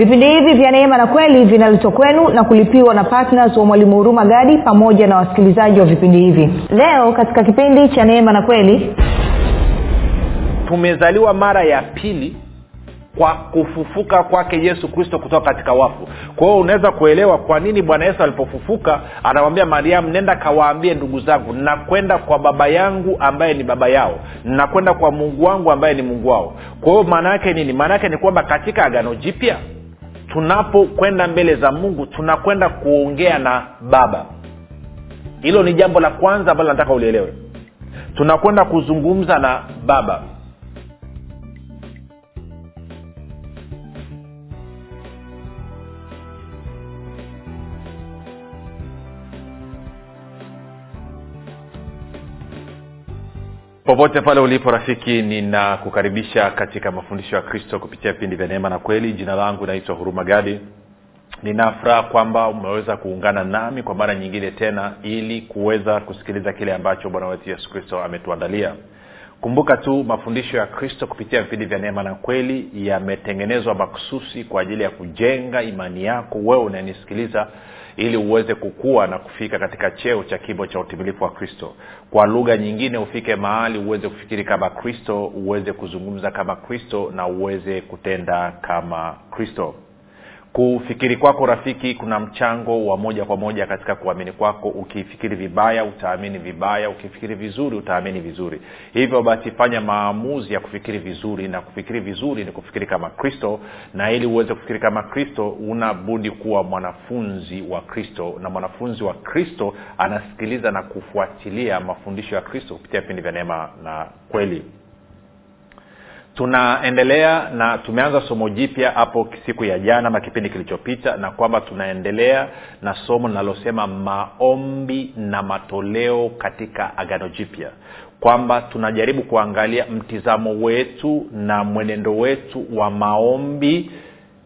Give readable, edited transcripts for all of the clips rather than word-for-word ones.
Vipindi hivi vya Neema na Kweli vinaletwa kwenu na kulipiwa na partners wa Mwalimu Huruma Gadi pamoja na wasikilizaji wa vipindi hivi. Leo katika kipindi cha Neema na Kweli, tumezaliwa mara ya pili kwa kufufuka kwake Yesu Kristo kutoka katika wafu. Kwa hiyo unaweza kuelewa kwa nini Bwana Yesu alipofufuka anamwambia Mariamu, nenda kawaambie ndugu zangu, na kwenda kwa baba yangu ambaye ni baba yao, na kwenda kwa Mungu wangu ambaye ni Mungu wao. Kwa hiyo maana yake nini? Maana yake ni kwamba katika Agano Jipya tunapokwenda mbele za Mungu, tunakwenda kuongea na Baba. Hilo ni jambo la kwanza ambalo nataka ulielewe. Tunakwenda kuzungumza na Baba. Popote pale ulipo rafiki, ninakukaribisha katika mafundisho ya Kristo kupitia vipindi vya Neema na Kweli. Jina langu naitwa Huruma Gadi. Ninafuraha kwamba umeweza kuungana nami kwa mara nyingine tena ili kuweza kusikiliza kile ambacho Bwana wetu Yesu Kristo ametuandalia. Kumbuka tu, mafundisho ya Kristo kupitia vipindi vya Neema na Kweli yametengenezwa makususi kwa ajili ya kujenga imani yako wewe unanisikiliza, ili uweze kukua na kufika katika cheo cha kimo cha utimilifu wa Kristo. Kwa lugha nyingine, ufike mahali uweze kufikiri kama Kristo, uweze kuzungumza kama Kristo, na uweze kutenda kama Kristo. Kufikiri kwako rafiki kuna mchango wa moja kwa moja katika kuamini kwako. Ukifikiri vibaya utaamini vibaya, ukifikiri vizuri utaamini vizuri. Hivyo basi fanya maamuzi ya kufikiri vizuri, na kufikiri vizuri ni kufikiri kama Kristo, na ili uweze kufikiri kama Kristo unabudi kuwa mwanafunzi wa Kristo, na mwanafunzi wa Kristo anasikiliza na kufuatilia mafundisho ya Kristo kupitia vipindi vya Neema na Kweli. Tunaendelea na tumeanza somo jipya hapo siku ya jana na kipindi kilichopita, na kwamba tunaendelea na somo linalosema maombi na matoleo katika Agano Jipya, kwamba tunajaribu kuangalia mtizamo wetu na mwenendo wetu wa maombi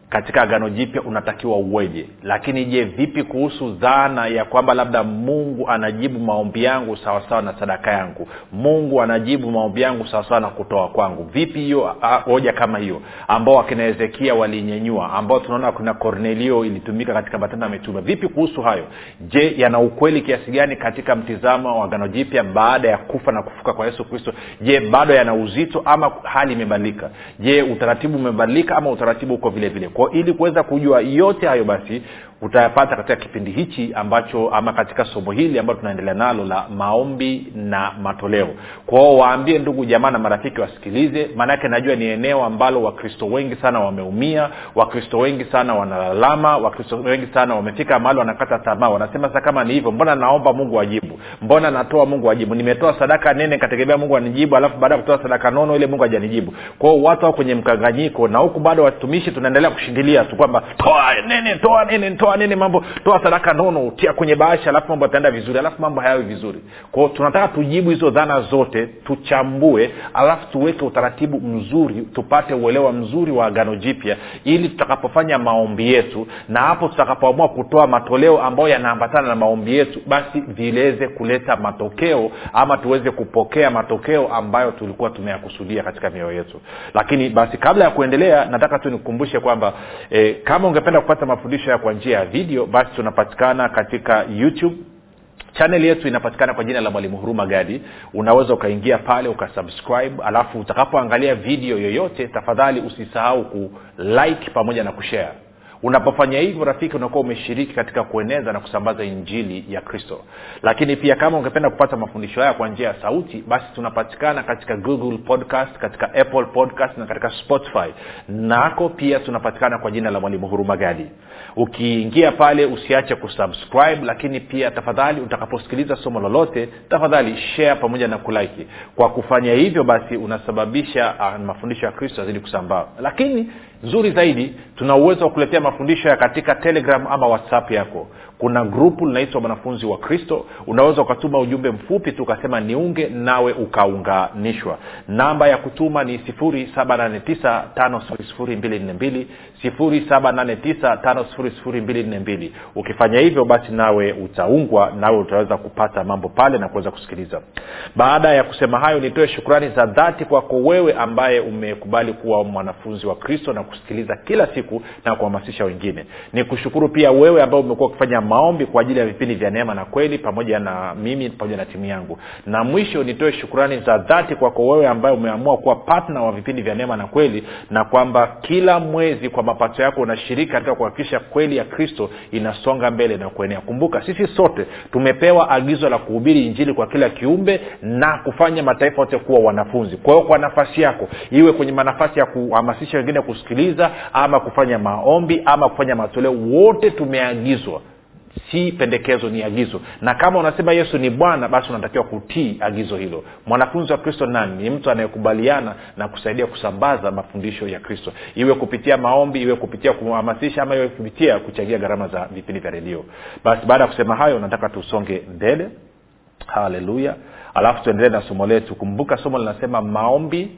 katika Agano Jipya unatakiwa uweje. Lakini je, vipi kuhusu dhana ya kwamba labda Mungu anajibu maombi yangu sawa sawa na sadaka yangu, Mungu anajibu maombi yangu sawa sawa na kutoa kwangu? Vipi hiyo hoja kama hiyo ambao akina Ezekia walinyenyua, ambao tunaona kuna Kornelio ilitumika katika Matendo ya Mitume? Vipi kuhusu hayo? Je, yana ukweli kiasi gani katika mtizamo wa Agano Jipya baada ya kufa na kufuka kwa Yesu Kristo? Je, bado yana uzito ama hali imebadilika? Je, utaratibu umebadilika ama utaratibu uko vile vile? Kwa ili kuweza kujua yote hayo, basi utayapata katika kipindi hichi ambacho, ama katika somo hili ambalo tunaendelea nalo la maombi na matoleo. Kwa hiyo waambie ndugu jamaa na marafiki wasikilize, maana yake najua ni eneo ambalo Wakristo wengi sana wameumia, Wakristo wengi sana wanalalama, Wakristo wengi sana wamefika mahali wanakata tamaa, wanasema sasa kama ni hivyo, mbona naomba Mungu ajibu? Mbona natoa Mungu ajibu? Nimetoa sadaka nene nikategemea Mungu anijibu, alafu baada ya kutoa sadaka nono ile Mungu hajanijibu. Kwa hiyo watu wao kwenye mkanganyiko, na huku bado watumishi tunaendelea kushindilia tu kwamba toa nene, mambo toa sadaka nono, tia kwenye bahasha alafu mambo yataenda vizuri, alafu mambo hayawi vizuri. Kwa hiyo tunataka tujibu hizo dhana zote, tuchambue, alafu tuweke utaratibu mzuri, tupate uelewa mzuri wa Agano Jipya, ili tutakapofanya maombi yetu na hapo tutakapoamua kutoa matoleo ambayo yanaambatana na maombi yetu, basi vileze kuleta matokeo, ama tuweze kupokea matokeo ambayo tulikuwa tumeyakusudia katika mioyo yetu. Lakini basi kabla ya kuendelea, nataka tu nikukumbushe kwamba kama ungependa kupata mafundisho ya kwa njia ya video, basi tunapatikana katika YouTube. Channel yetu inapatikana kwa jina la Mwalimu Huruma Gadi. Unaweza ukaingia pale ukasubscribe, alafu utakapoangalia video yoyote tafadhali usisahau ku-like pamoja na kushare. Unapofanya hivyo rafiki, unakuwa umeshiriki katika kueneza na kusambaza injili ya Kristo. Lakini pia kama ungependa kupata mafundisho haya kwa njia ya sauti, basi tunapatikana katika Google Podcast, katika Apple Podcast na katika Spotify. Nako pia tunapatikana kwa jina la Mwalimu Huruma Gadi. Ukiingia pale usiache kusubscribe, lakini pia tafadhali utakaposikiliza somo lolote tafadhali share pamoja na kulike. Kwa kufanya hivyo basi unasababisha mafundisho ya Kristo yazidi kusambaa. Lakini nzuri zaidi, tuna uwezo wa kukuletea mafundisho ya katika Telegram ama WhatsApp yako. Kuna grupu linaitwa wanafunzi wa Kristo. Unaweza ukatuma ujumbe mfupi tu ukasema niunge nawe ukaunganishwa. Namba ya kutuma ni 0789500242 0789500242. Ukifanya hivyo basi nawe utaungwa, nawe utaweza kupata mambo pale na kuweza kusikiliza. Baada ya kusema hayo, nitoe shukrani za dhati kwako wewe ambaye umekubali kuwa mwanafunzi wa Kristo na kusikiliza kila siku na kuhamasisha wengine. Nikushukuru pia wewe ambaye umekuwa ukifanya maombi kwa ajili ya vipindi vya Neema na Kweli pamoja na mimi pamoja na timu yangu. Na mwisho nitoe shukrani za dhati kwako wewe ambaye umeamua kuwa partner wa vipindi vya Neema na Kweli, na kwamba kila mwezi kwa mapato yako unashiriki katika kuhakikisha kweli ya Kristo inasonga mbele na kuenea. Kumbuka sisi sote tumepewa agizo la kuhubiri injili kwa kila kiumbe na kufanya mataifa yote kuwa wanafunzi. Kwa hiyo kwa nafasi yako, iwe kwenye nafasi ya kuhamasisha wengine kusikiliza ama kufanya maombi ama kufanya matoleo, wote tumeagizwa. Si pendekezo, ni agizo. Na kama unasema Yesu ni Bwana, basi unatakiwa kutii agizo hilo. Mwanafunzi wa Kristo nani? Ni mtu anayekubaliana na kusaidia kusambaza mafundisho ya Kristo. Iwe kupitia maombi, iwe kupitia kuhamasisha, ama iwe kupitia kuchangia gharama za vipindi vya redio. Basi baada ya kusema hayo, nataka tusonge mbele. Haleluya. Alafu tuendelee na somo letu. Kumbuka somo linasema maombi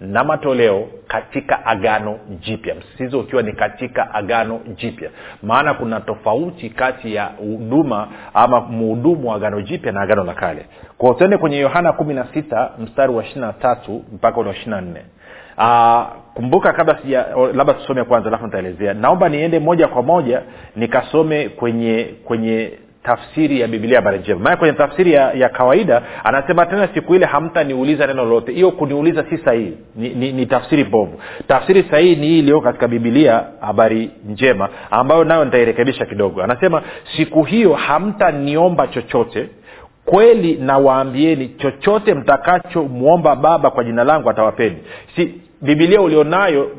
na matoleo katika Agano Jipya. Msisitizo ukiwa ni katika Agano Jipya, maana kuna tofauti kati ya huduma ama mhudumu wa Agano Jipya na Agano la Kale. Kwa hiyo kwenye Yohana 16 mstari wa 23 mpaka 24. Kumbuka kabla sija labda tusome kwanza alafu nitaelezea. Naomba niende moja kwa moja nikasome kwenye tafsiri ya Biblia Barejema. Maana kwenye tafsiri ya kawaida anasema tena siku ile hamtaniuliza neno lolote. Hiyo kuniuliza si sahihi, ni tafsiri bovu. Tafsiri sahihi ni ile katika Biblia Habari Njema ambayo nayo nitairekebisha kidogo. Anasema siku hiyo hamtaniomba chochote. Kweli nawaambieni chochote mtakachomuomba Baba kwa jina langu atawapeni. Si Biblia ulionayo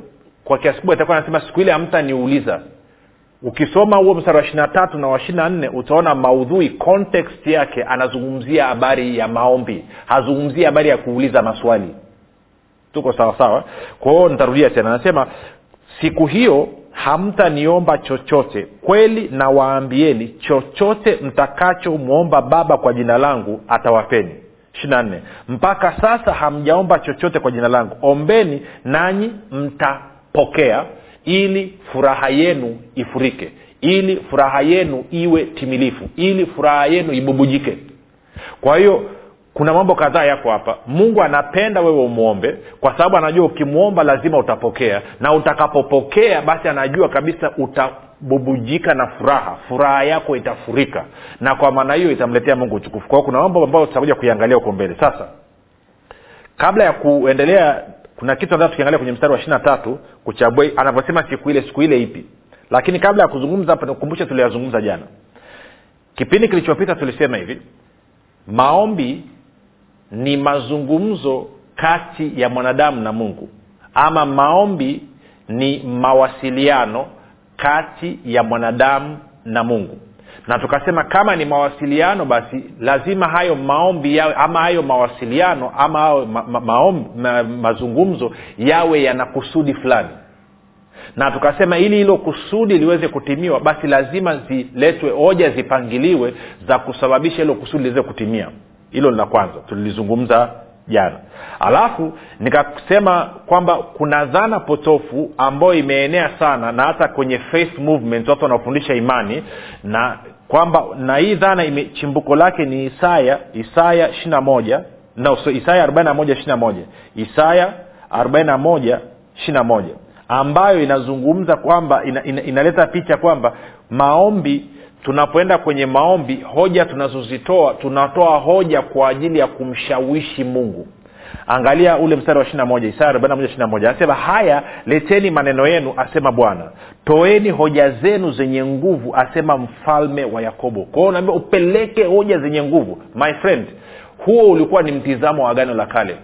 kwa kiasi kubwa itakuwa anasema siku ile hamtaniuliza. Ukisoma huo mstari wa 23 na wa 24 utaona maudhui, context yake anazungumzia habari ya maombi, hazungumzii habari ya kuuliza maswali. Tuko sawa sawa? Kwa hiyo nitarudia tena. Anasema siku hiyo hamtaniomba chochote. Kweli nawaambieni chochote mtakachomuomba Baba kwa jina langu atawapeni. 24. Mpaka sasa hamjaomba chochote kwa jina langu. Ombeni nanyi mtapokea ili furaha yenu ifurike, ili furaha yenu iwe timilifu, ili furaha yenu ibubujike. Kwa hiyo kuna mambo kadhaa yako hapa. Mungu anapenda wewe umuombe kwa sababu anajua ukimuomba lazima utapokea, na utakapopokea basi anajua kabisa utabubujika na furaha yako itafurika, na kwa maana hiyo itamletea Mungu utukufu. Kwa hiyo kuna mambo ambayo tutakuja kuangalia huko mbele. Sasa kabla ya kuendelea, kuna kitu ambacho tukiangalia kwenye mstari wa 23 kuchabwa anavyosema siku ile ipi. Lakini kabla ya kuzungumza hapa nikukumbusha tuliyazungumza jana. Kipindi kilichopita tulisema hivi: maombi ni mazungumzo kati ya mwanadamu na Mungu, ama maombi ni mawasiliano kati ya mwanadamu na Mungu. Na tukasema kama ni mawasiliano basi lazima hayo maombi yawe, ama hayo mawasiliano ama hayo mazungumzo yawe yana kusudi fulani. Na tukasema ili hilo kusudi liweze kutimiwa basi lazima ziletwe hoja, zipangiliwe za kusababisha hilo kusudi liweze kutimia. Hilo ni la kwanza tulilizungumza jana. Alafu nikasema kwamba kuna dhana potofu ambayo imeenea sana, na hata kwenye faith movement watu wanafundisha imani, na kwamba na hii dhana chimbuko lake ni Isaya 41:21. Isaya 41:21 ambayo inazungumza kwamba inaleta picha kwamba maombi, tunapoenda kwenye maombi hoja tunazozitoa, tunatoa hoja kwa ajili ya kumshawishi Mungu. Angalia ule mstari wa 21, Isaya 41:21. Anasema haya leteni maneno yenu, asema Bwana. Toeni hoja zenu zenye nguvu, asema Mfalme wa Yakobo. Kwa hiyo naambia upeleke hoja zenye nguvu. My friend, huo ulikuwa ni mtizamo wa Agano la Kale.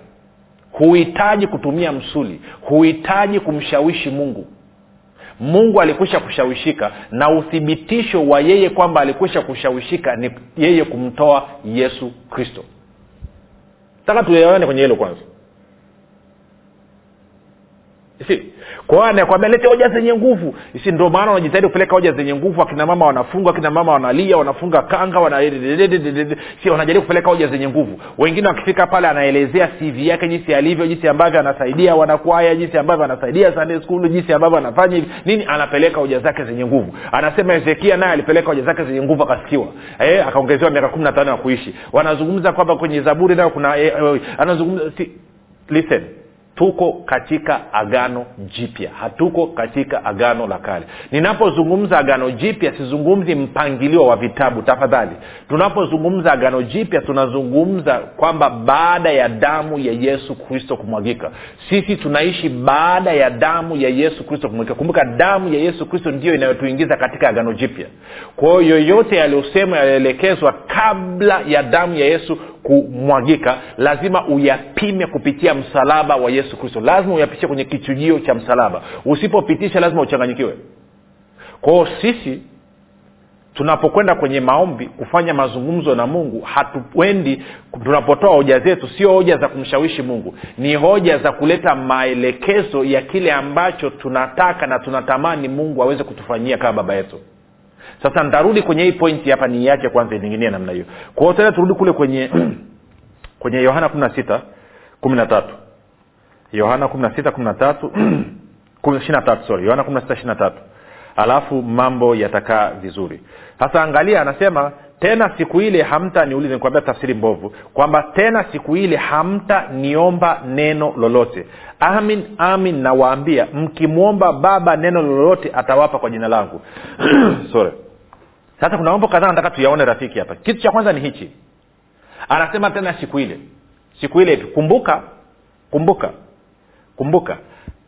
Huhitaji kutumia msuli, huhitaji kumshawishi Mungu. Mungu alikwisha kushawishika, na uthibitisho wa yeye kwamba alikwisha kushawishika ni yeye kumtoa Yesu Kristo. Nataka tuelewane kwenye hilo kwanza. Isi. Kwa hiyo anakuambia lete hoja zenye nguvu. Isi ndio maana unajitahidi kupeleka hoja zenye nguvu. Akina mama wanafunga, akina mama wanalia, wanafunga kanga, si wanajaribu kupeleka hoja zenye nguvu. Wengine wakifika pale anaelezea CV yake jinsi alivyo, jinsi ambavyo anasaidia wanakwaya, jinsi ambavyo anasaidia Sunday school, jinsi ambavyo anafanya hivi. Nini anapeleka hoja zake zenye nguvu. Anasema Ezekia naye alipeleka hoja zake zenye nguvu akasikiwa. Akaongezewa miaka 15 na kuishi. Wanazungumza kwamba kwenye Zaburi nao kuna anazungumza listen. Tuko katika agano jipya. Hatuko katika agano la kale. Ninapozungumza agano jipya sizungumzi mpangilio wa vitabu tafadhali. Tunapozungumza agano jipya tunazungumza kwamba baada ya damu ya Yesu Kristo kumwagika. Sisi tunaishi baada ya damu ya Yesu Kristo kumwagika. Kumbuka damu ya Yesu Kristo ndiyo inayotuingiza katika agano jipya. Kwa hiyo yote yaliyosema yalielekezwa kabla ya damu ya Yesu kumwagika lazima uyapime kupitia msalaba wa Yesu Kristo. Lazima uyapitishe kwenye kichujio cha msalaba. Usipopitisha lazima uchanganyikiwe. Kwa hiyo sisi tunapokwenda kwenye maombi kufanya mazungumzo na Mungu, hatuendi tunapotoa hoja zetu sio hoja za kumshawishi Mungu, ni hoja za kuleta maelekezo ya kile ambacho tunataka na tunatamani Mungu aweze kutufanyia kama baba yetu. Sasa ndarudi kwenye hii pointi hapa ni iache kwanza nyingine namna hiyo. Kwa hiyo tena turudi kule kwenye Yohana 16:13. Yohana 16:13 23 sorry. Yohana 16:23. Alafu mambo yatakaa vizuri. Sasa angalia anasema tena siku ile hamtaniuliza, nikwambia tafsiri mbovu, kwamba tena siku ile hamtaniomba neno lolote. Amin amin nawaambia mkimwomba baba neno lolote atawapa kwa jina langu. Sorry. Sasa kuna mambo kadhaa nataka tuyaone rafiki hapa. Kitu cha kwanza ni hichi. Anasema tena siku ile. Siku ile kumbuka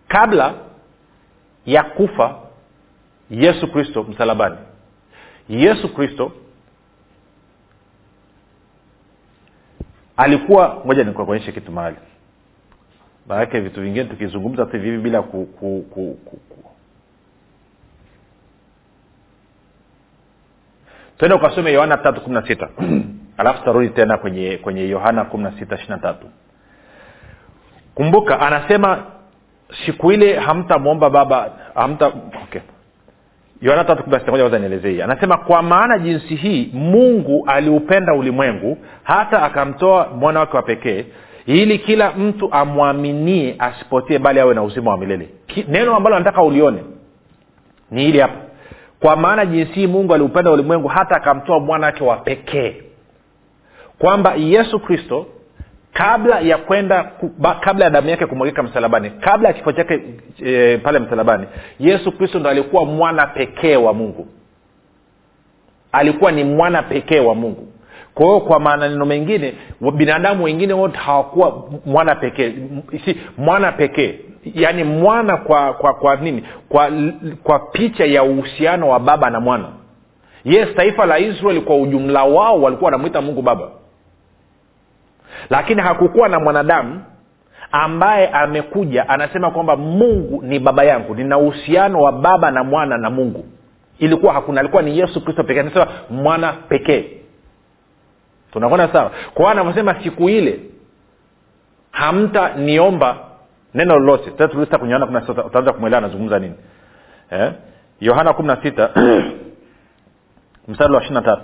kabla ya kufa Yesu Kristo msalabani. Yesu Kristo alikuwa, ngoja nikuonyeshe kitu mahali. Baada yake vitu vingine tukizungumza tu hivi bila Twende ukasome Yohana 3:16. Alafu tarudi tena kwenye Yohana 16:23. Kumbuka anasema siku ile hamtamuomba baba okay. Yohana 3:16 ngoja waza nielezee. Anasema kwa maana jinsi hii Mungu aliupenda ulimwengu hata akamtoa mwana wake wa pekee ili kila mtu amwaminie asipotee bali awe na uzima wa milele. Neno ambalo nataka ulione ni hili hapa. Kwa maana jinsi hii Mungu aliupenda ulimwengu hata akamtoa mwana wake wa pekee. Kwamba Yesu Kristo kabla ya damu yake kumwagika msalabani, kabla ya kifo chake pale msalabani, Yesu Kristo ndo alikuwa mwana pekee wa Mungu. Alikuwa ni mwana pekee wa Mungu. Kwa hiyo kwa maana neno mengine binadamu wengine wote hawakuwa mwana pekee. Si mwana pekee, yani mwana kwa nini? Kwa picha ya uhusiano wa baba na mwana. Yes, taifa la Israeli kwa ujumla wao walikuwa wanamuita Mungu baba. Lakini hakukuwa na mwanadamu ambaye amekuja anasema kwamba Mungu ni baba yangu, nina uhusiano wa baba na mwana na Mungu. Ilikuwa hakuna, alikuwa ni Yesu Kristo pekee, anasema mwana pekee. Tunaona sawa? Kwa hiyo anasema siku ile hamtaniomba neno lolote. Sasa tulista kwenye Yohana 16 utaanza kumuelewa anazungumza nini. Yohana 16 mstari wa 23.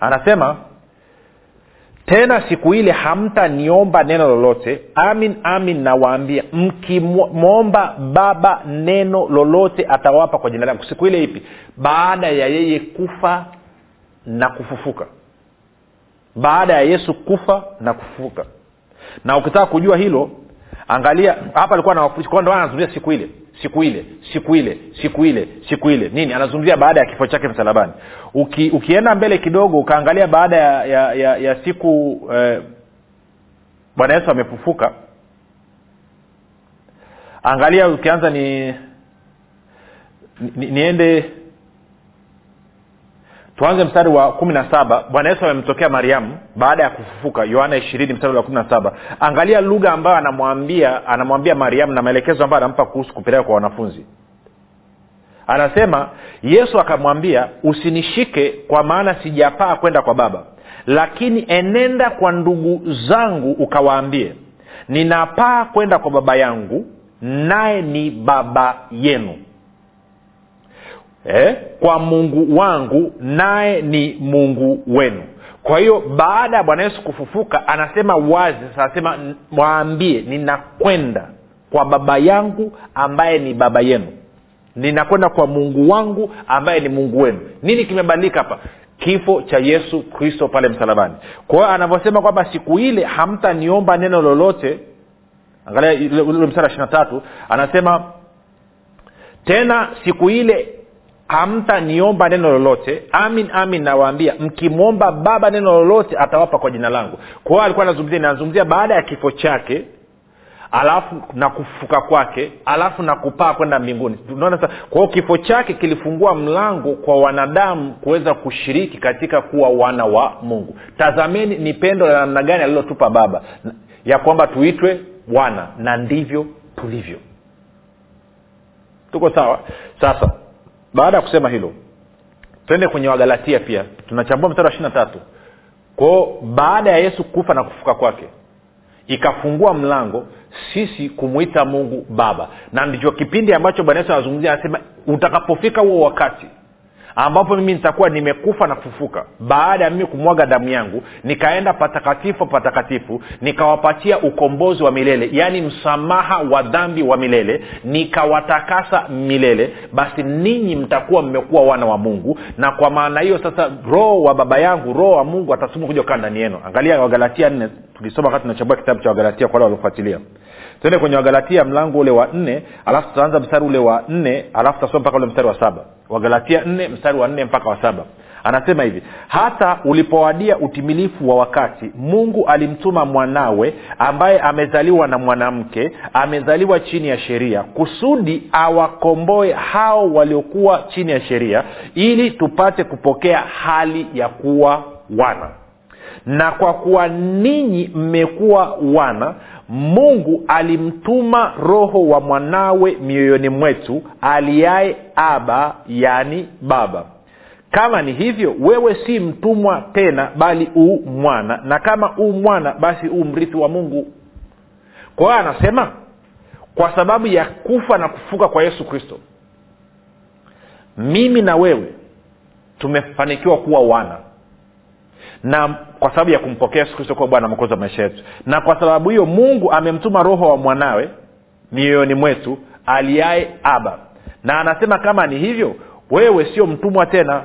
Anasema tena siku ile hamtaniomba neno lolote. Amin amin nawaambia mkimwomba baba neno lolote atawapa kwa jina langu. Siku ile ipi? Baada ya yeye kufa na kufufuka. Baada ya Yesu kufa na kufufuka. Na ukitaka kujua hilo angalia hapa alikuwa anawafukuza, ndio anazungumzia siku ile. Nini anazungumzia? Baada ya kifo chake msalabani. Ukienda mbele kidogo ukaangalia baada ya siku Bwana Yesu amefufuka. Angalia ukianza niende tuanze mstari wa 17. Bwana Yesu amemtokea Mariamu baada ya kufufuka. Yohana 20 mstari wa 17. Angalia lugha ambayo anamwambia Mariamu na maelekezo ambayo anampa kuhusu kupeleka kwa wanafunzi. Anasema Yesu akamwambia usinishike kwa maana sijapaa kwenda kwa baba, lakini enenda kwa ndugu zangu ukawaambie ninapaa kwenda kwa Baba yangu, naye ni Baba yenu. Kwa Mungu wangu, naye ni Mungu wenu. Kwa hiyo baada ya Bwana Yesu kufufuka, anasema wazi, anasema waambie, ninakwenda kwa Baba yangu ambaye ni Baba yenu. Ninakwenda kwa Mungu wangu ambaye ni Mungu wenu. Nini kimebadilika hapa? Kifo cha Yesu Kristo pale msalabani. Kwa hiyo anavyosema kwamba siku ile hamtaniomba neno lolote, angalia ile mstari wa 23, anasema tena siku ile hamtaniomba neno lolote, amin amin nawaambia, mkimwomba Baba neno lolote atawapa kwa jina langu. Kwa hiyo alikuwa anazungumzia baada ya kifo chake, alafu na kufufuka kwake, alafu na kupaa kwenda mbinguni. Tunaona sasa kwa hiyo kifo chake kilifungua mlango kwa wanadamu kuweza kushiriki katika kuwa wana wa Mungu. Tazameni ni pendo la namna gani alilotupa Baba ya kwamba tuitwe wana, na ndivyo tulivyo. Tuko sawa? Sasa baada ya kusema hilo, twende kwenye Wagalatia pia, tunachambua mstari wa 23. Kwa hiyo baada ya Yesu kufa na kufufuka kwake, ikafungua mlango sisi kumuita Mungu Baba. Na ndicho kipindi ambacho Bwana Yesu anazungumzia, anasema utakapofika huo wakati ambapo mimi nitakuwa nimekufa na kufufuka, baada ya mimi kumwaga damu yangu, nikaenda patakatifu patakatifu, nikawapatia ukombozi wa milele, yani msamaha wa dhambi wa milele, nikawatakasa milele, basi ninyi mtakuwa mmekuwa wana wa Mungu, na kwa maana hiyo sasa roho wa Baba yangu, roho wa Mungu atasumbu kuja kana ndani yenu. Angalia Wagalatia 4, tulisoma wakati tunachambua kitabu cha Wagalatia kwa wale waliofuatilia. Twende kwenye Wagalatia mlango ule wa 4, alafu tutaanza mstari ule wa 4, alafu tutasoma mpaka ule mstari wa 7. Wagalatia 4 mstari wa 4 mpaka wa 7. Anasema hivi: hata ulipowadia utimilifu wa wakati, Mungu alimtuma mwanawe ambaye amezaliwa na mwanamke, amezaliwa chini ya sheria, kusudi awakomboe hao waliokuwa chini ya sheria, ili tupate kupokea hali ya kuwa wana. Na kwa kuwa ninyi mmekuwa wana, Mungu alimtuma roho wa mwanawe mioyoni mwetu, aliaye Aba, yani Baba. Kama ni hivyo, wewe si mtumwa tena, bali u mwana, na kama u mwana, basi u mrithi wa Mungu. Kwa hiyo anasema kwa sababu ya kufa na kufufuka kwa Yesu Kristo, mimi na wewe tumefanikiwa kuwa wana, na kwa sababu ya kumpokea Yesu Kristo kwa Bwana mwokozi wa maisha yetu, na kwa sababu hiyo Mungu amemtuma roho wa mwanawe mioyoni mwetu, aliaye Aba. Na anasema kama ni hivyo, wewe sio mtumwa tena,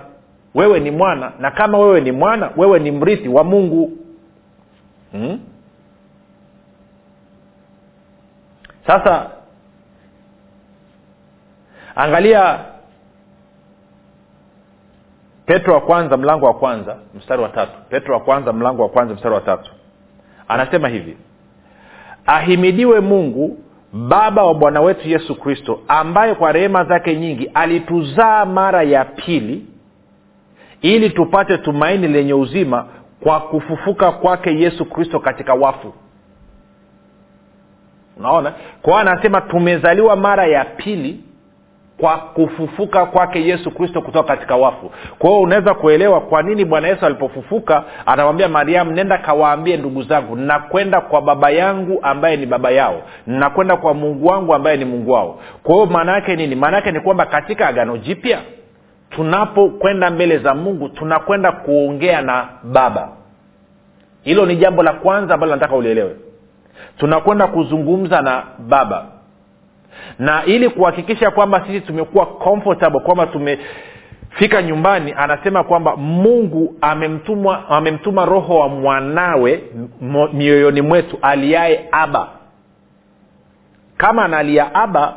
wewe ni mwana, na kama wewe ni mwana, wewe ni mrithi wa Mungu. Sasa angalia Petro wa kwanza mlango wa kwanza mstari wa 3. Petro wa kwanza mlango wa kwanza mstari wa 3. Anasema hivi: ahimidiwe Mungu Baba wa Bwana wetu Yesu Kristo, ambaye kwa rehema zake nyingi alituzaa mara ya pili, ili tupate tumaini lenye uzima kwa kufufuka kwake Yesu Kristo katika wafu. Unaona? Kwa anasema tumezaliwa mara ya pili kwa kufufuka kwake Yesu Kristo kutoka katika wafu. Kwa hiyo unaweza kuelewa kwa nini Bwana Yesu alipofufuka anamwambia Mariamu, nenda kawaambie ndugu zangu, nakwenda kwa Baba yangu ambaye ni Baba yao, nakwenda kwa Mungu wangu ambaye ni Mungu wao. Kwa hiyo maana yake nini? Maana yake ni kwamba katika Agano Jipya tunapokwenda mbele za Mungu, tunakwenda kuongea na Baba. Hilo ni jambo la kwanza ambalo nataka ulielewe. Tunakwenda kuzungumza na Baba. Na ili kuhakikisha kwamba sisi tumekuwa comfortable, kwamba tumefika nyumbani, anasema kwamba Mungu amemtuma roho wa mwanawe mioyoni mwetu, aliaye Aba. Kama analia Aba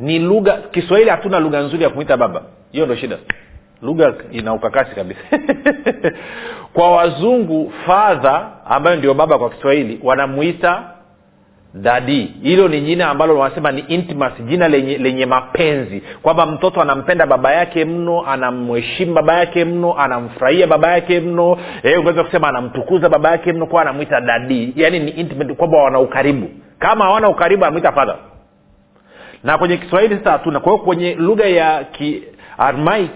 ni lugha, Kiswahili hatuna lugha nzuri ya kumuita Baba. Hiyo ndio shida. Lugha ina ukakasi kabisa. Kwa wazungu father, ambayo ndio baba kwa Kiswahili, wanamuita Daddy. Hilo ni jina ambalo wanasema ni intimacy, jina lenye mapenzi, kwamba mtoto anampenda baba yake mno, anamheshimu baba yake mno, anamfurahia baba yake mno, ungeweza kusema anamtukuza baba yake mno, kwa anamuita daddy, yani ni intimate, kwamba wana ukaribu. Kama hawana ukaribu anamuita father. Na kwenye Kiswahili sasa hatuna. Kwa hiyo kwenye lugha ya Kiaramaik,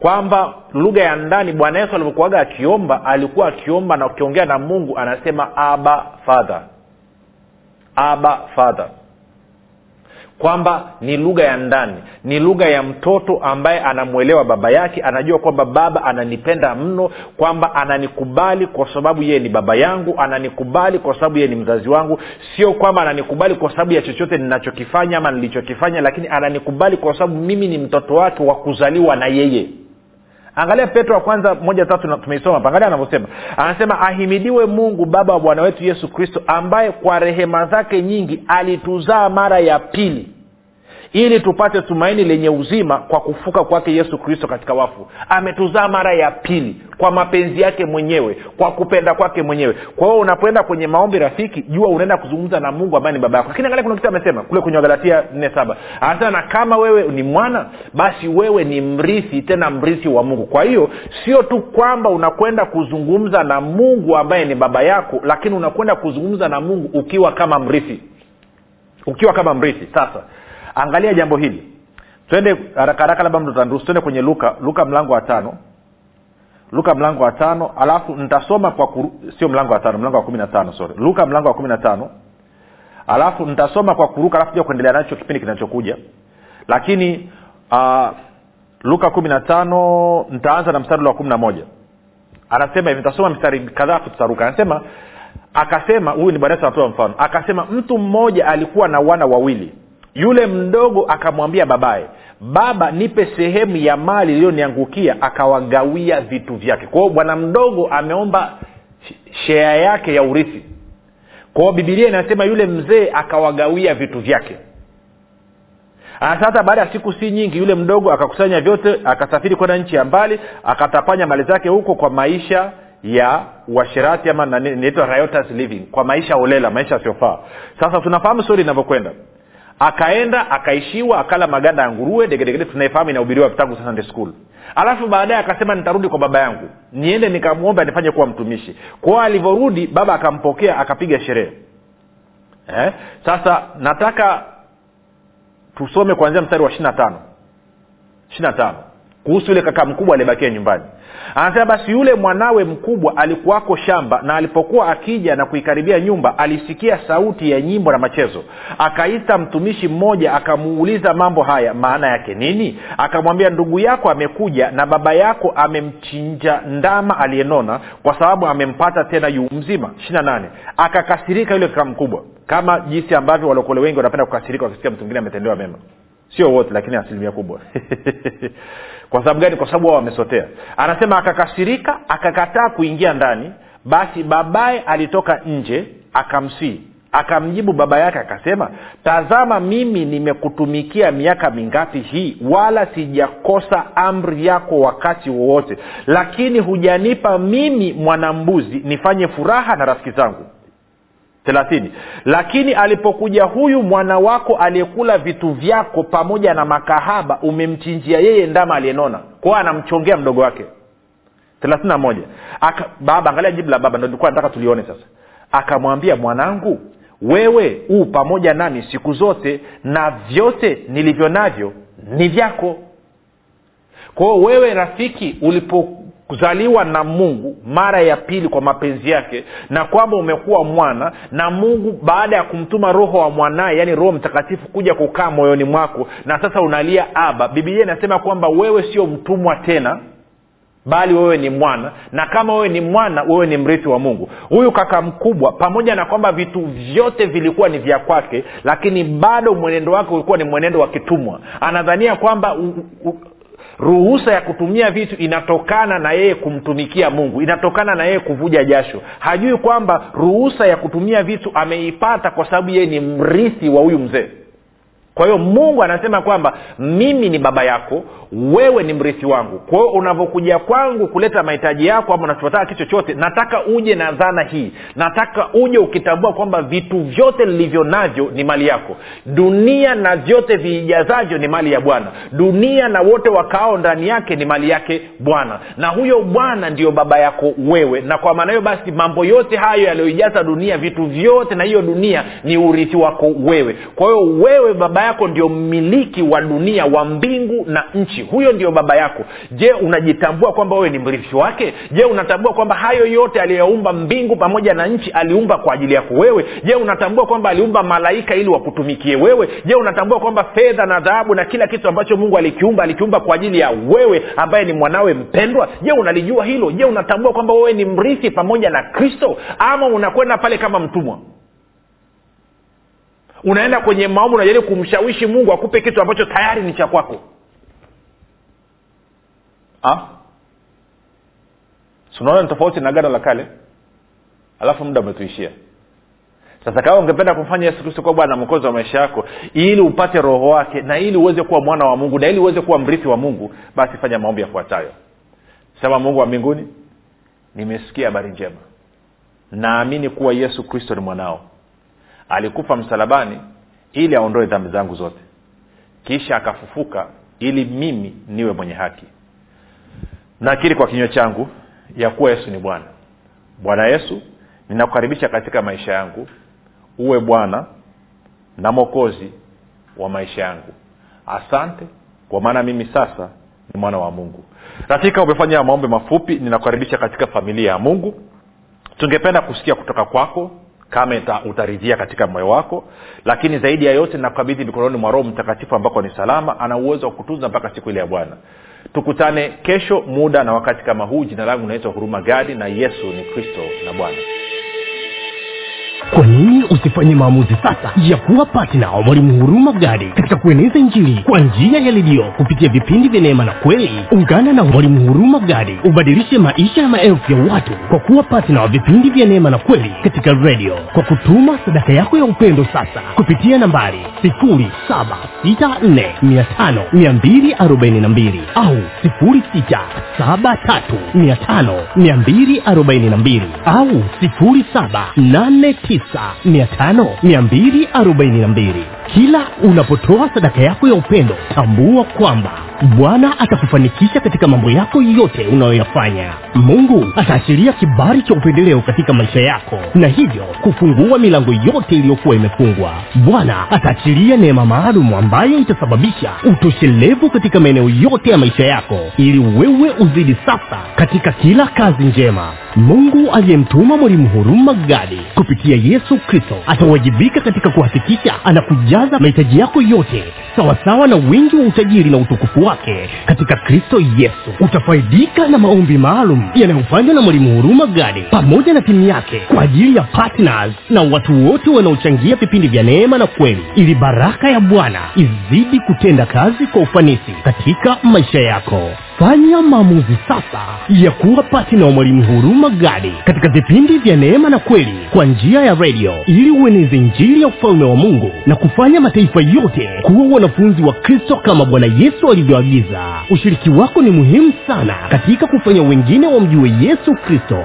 kwamba lugha ya ndani, Bwana Yesu alipokuwa akiomba, alikuwa akiomba na ukiongea na Mungu, anasema Abba Father. Abba Father. Kwamba ni lugha ya ndani, ni lugha ya mtoto ambaye anamuelewa baba yake, anajua kwamba baba ananipenda mno, kwamba ananikubali kwa sababu yeye ni baba yangu, ananikubali kwa sababu yeye ni mzazi wangu, sio kwamba ananikubali kwa sababu ya chochote ninachokifanya ama nilichokifanya, lakini ananikubali kwa sababu mimi ni mtoto wake wa kuzaliwa na yeye. Angalia Petro wa kwanza 1:3 na tumeisoma, angalia anavyosema. Anasema ahimidiwe Mungu baba wa Bwana wetu Yesu Kristo, ambaye kwa rehema zake nyingi alituzaa mara ya pili ili tupate tumaini lenye uzima kwa kufuka kwake Yesu Kristo katika wafu. Ametuzaa mara ya pili kwa mapenzi yake mwenyewe, kwa kupenda kwake mwenyewe. Kwa hiyo unapoenda kwenye maombi rafiki, jua unaenda kuzungumza na Mungu ambaye ni baba yako. Lakini angalia kuna kitu amesema kule kwenye Wagalatia 4:7. Anasema kama wewe ni mwana, basi wewe ni mrithi, tena mrithi wa Mungu. Kwa hiyo sio tu kwamba unakwenda kuzungumza na Mungu ambaye ni baba yako, lakini unakwenda kuzungumza na Mungu ukiwa kama mrithi. Ukiwa kama mrithi. Sasa angalia jambo hili. Twende haraka haraka labda mtaruhusu twende kwenye Luka mlango wa 5. Luka mlango wa 5, alafu nitasoma kwa sio mlango wa 5, mlango wa 15, sorry. Luka mlango wa 15. Alafu nitasoma kwa kuruka, alafu je kuendelea nacho kipindi kinachokuja. Lakini Luka 15 nitaanza na mstari wa 11. Anasema hivi, nitasoma mstari kadhaa tutaruka. Anasema akasema, huyu ni baraka anatoa mfano. Akasema mtu mmoja alikuwa na wana wawili. Yule mdogo akamwambia babaye, baba nipe sehemu ya mali iliyoniangukia, akawagawia vitu vyake. Kwa hiyo bwana mdogo ameomba share yake ya urithi. Kwa hiyo Biblia inasema yule mzee akawagawia vitu vyake. Sasa baada ya siku si nyingi yule mdogo akakusanya vyote, akasafiri kwenda nchi ya mbali, akatapanya mali zake huko kwa maisha ya uasherati ama inaitwa riotous living, kwa maisha holela, maisha yasiyofaa. Sasa tunafahamu story inavyokwenda. Akaenda, akaishiwa, akala maganda ya nguruwe, degedegede tunaifahamu inahubiriwa tangu Sunday school. Alafu baadaye akasema nitarudi kwa baba yangu, niende nikamuombe anifanye kuwa mtumishi. Kwa hiyo alivorudi baba akampokea, akapiga sherehe. Sasa nataka tusome kuanzia mstari wa 25. Kuhusu yule kaka mkubwa aliyebakia nyumbani. Anasema basi yule mwanawe mkubwa alikuwako shamba, na alipokuwa akija na kuikaribia nyumba alisikia sauti ya nyimbo na machezo. Akaita mtumishi mmoja akamuuliza mambo haya maana yake nini? Akamwambia ndugu yako amekuja na baba yako amemchinja ndama aliyenona kwa sababu amempata tena yu mzima. 28. Akakasirika yule kaka mkubwa, kama jinsi ambavyo walokole wengi wanapenda kukasirika wakisikia mtu mwingine ametendewa mema. Sio wote lakini asilimia kubwa. Kwa sababu gani? Kwa sababu wao wamesotea. Anasema akakasirika, akakataa kuingia ndani, basi babaye alitoka nje akamsii. Akamjibu baba yake akasema, "Tazama mimi nimekutumikia miaka mingapi hii, wala sijakosa amri yako wakati wowote, lakini hujanipa mimi mwanambuzi nifanye furaha na rafiki zangu." 30. Lakini alipokuja huyu mwana wako aliyekula vitu vyako pamoja na makahaba, umemchinjia yeye ndama aliyenona. Kwa hiyo anamchongea mdogo wake. 31. Baba, angalia jibu la baba, ndio nilikuwa nataka tulione sasa. Akamwambia, mwanangu, wewe u pamoja nami siku zote na vyote nilivyo navyo ni vyako. Kwa hiyo wewe rafiki ulipokuzaliwa na Mungu mara ya pili kwa mapenzi yake, na kwamba umekuwa mwana, na Mungu baada ya kumtuma roho wa mwanae, yani Roho Mtakatifu kuja kukaa moyoni mwako, na sasa unalia Aba. Biblia inasema kwamba wewe sio mtumwa tena, bali wewe ni mwana, na kama wewe ni mwana wewe ni mrithi wa Mungu. Huyu kaka mkubwa pamoja na kwamba vitu vyote vilikuwa ni vya kwake, lakini bado mwenendo wake ulikuwa ni mwenendo wa kitumwa. Anadhania kwamba ruhusa ya kutumia vitu inatokana na yeye kumtumikia Mungu, inatokana na yeye kuvuja jasho. Hajui kwamba ruhusa ya kutumia vitu ameipata kwa sababu yeye ni mrithi wa huyu mzee. Kwa hiyo Mungu anasema kwamba mimi ni baba yako, wewe ni mrithi wangu. Kwa hiyo unapokuja kwangu kuleta mahitaji yako ama unachotaka kitu chochote, nataka uje na dhana hii. Nataka uje ukitambua kwamba vitu vyote vilivyo navyo ni mali yako. Dunia na vyote vijazavyo ni mali ya Bwana. Dunia na wote wakao ndani yake ni mali yake Bwana. Na huyo Bwana ndio baba yako wewe. Na kwa maana hiyo basi mambo yote hayo yaliyoijaza dunia, vitu vyote na hiyo dunia ni urithi wako wewe. Kwa hiyo wewe baba yako ndio mmiliki wa dunia, wa mbingu na nchi. Huyo ndio baba yako. Je, unajitambua kwamba wewe ni mrithi wake? Je, unatambua kwamba hayo yote aliyoumba mbingu pamoja na nchi aliumba kwa ajili yako wewe? Je, unatambua kwamba aliumba malaika ili wakutumikie wewe? Je, unatambua kwamba fedha na dhahabu na kila kitu ambacho Mungu alikiumba kwa ajili ya wewe ambaye ni mwanawe mpendwa? Je, unalijua hilo? Je, unatambua kwamba wewe ni mrithi pamoja na Kristo, ama unakwenda pale kama mtumwa? Unaenda kwenye maombi unajaribu kumshawishi Mungu akupe kitu ambacho tayari ni cha kwako. Sunaona tofauti na gano la kale? Alafu muda umetuishia. Sasa kama ungependa kumfanya Yesu Kristo kuwa Bwana Mwokozi wa maisha yako, ili upate roho wake na ili uweze kuwa mwana wa Mungu na ili uweze kuwa mrithi wa Mungu, basi fanya maombi yafuatayo. Sema: Mungu wa mbinguni, nimesikia habari njema. Naamini kuwa Yesu Kristo ni mwanao. Alikufa msalabani ili aondoe dhambi zangu zote. Kisha akafufuka ili mimi niwe mwenye haki. Nakiri kwa kinywa changu ya kuwa Yesu ni Bwana. Bwana Yesu, ninakukaribisha katika maisha yangu. Uwe Bwana na Mwokozi wa maisha yangu. Asante kwa maana mimi sasa ni mwana wa Mungu. Rafiki, umefanya maombi mafupi. Ninakukaribisha katika familia ya Mungu. Tungependa kusikia kutoka kwako kama utaridhia katika moyo wako, lakini zaidi ya yote nakukabidhi mikononi mwa Roho Mtakatifu ambako ni salama, ana uwezo wa kukutunza mpaka siku ile ya Bwana. Tukutane kesho muda na wakati kama huu. Jina langu naitwa Huruma Gadi, na Yesu ni Kristo na Bwana. Kwa nini usifanye maamuzi sasa ya kuwa partner wa Mwalimu Huruma Gadi katika kueneza injili kwa njia ya redio kupitia vipindi vya Neema na Kweli? Ungana na Mwalimu Huruma Gadi ubadilishe maisha ya maelfu ya watu kwa kuwa partner wa vipindi vya Neema na Kweli katika redio kwa kutuma sadaka yako ya upendo sasa kupitia nambari 0764500242 au 0673500242 au 0789500242. Kila unapotoa sadaka yako ya upendo, tambua kwamba Bwana atakufanikisha katika mambo yako yote unayoyafanya. Mungu ataashiria kibali cha upendeleo katika maisha yako, na hivyo kufungua milango yote iliyokuwa imefungwa. Bwana ataachilia neema maalum ambayo itasababisha utoshelevu katika maeneo yote ya maisha yako, ili wewe uzidi sasa katika kila kazi njema. Mungu aliyemtuma Mwalimu Huruma Gadi kupitia Yesu Kristo atawajibika katika kuhakikisha anakujaza mahitaji yako yote sawasawa na wingi wa utajiri na utukufu wake katika Kristo Yesu. Utafaidika na maombi maalum yanayofanywa na Mwalimu Huruma Gadi pamoja na timu yake kwa ajili ya partners na watu wote wanaochangia vipindi vya Neema na Kweli, ili baraka ya Bwana izidi kutenda kazi kwa ufanisi katika maisha yako. Fanya maamuzi sasa ya kuwa partner wa Mwalimu Huruma Gadi katika vipindi vya Neema na Kweli kwa njia ya radio, ili ueneze injili ya ufalme wa Mungu na kufanya mataifa yote kuwa wanafunzi wa Kristo kama Bwana Yesu alivyoagiza. Ushiriki wako ni muhimu sana katika kufanya wengine wamjue Yesu Kristo.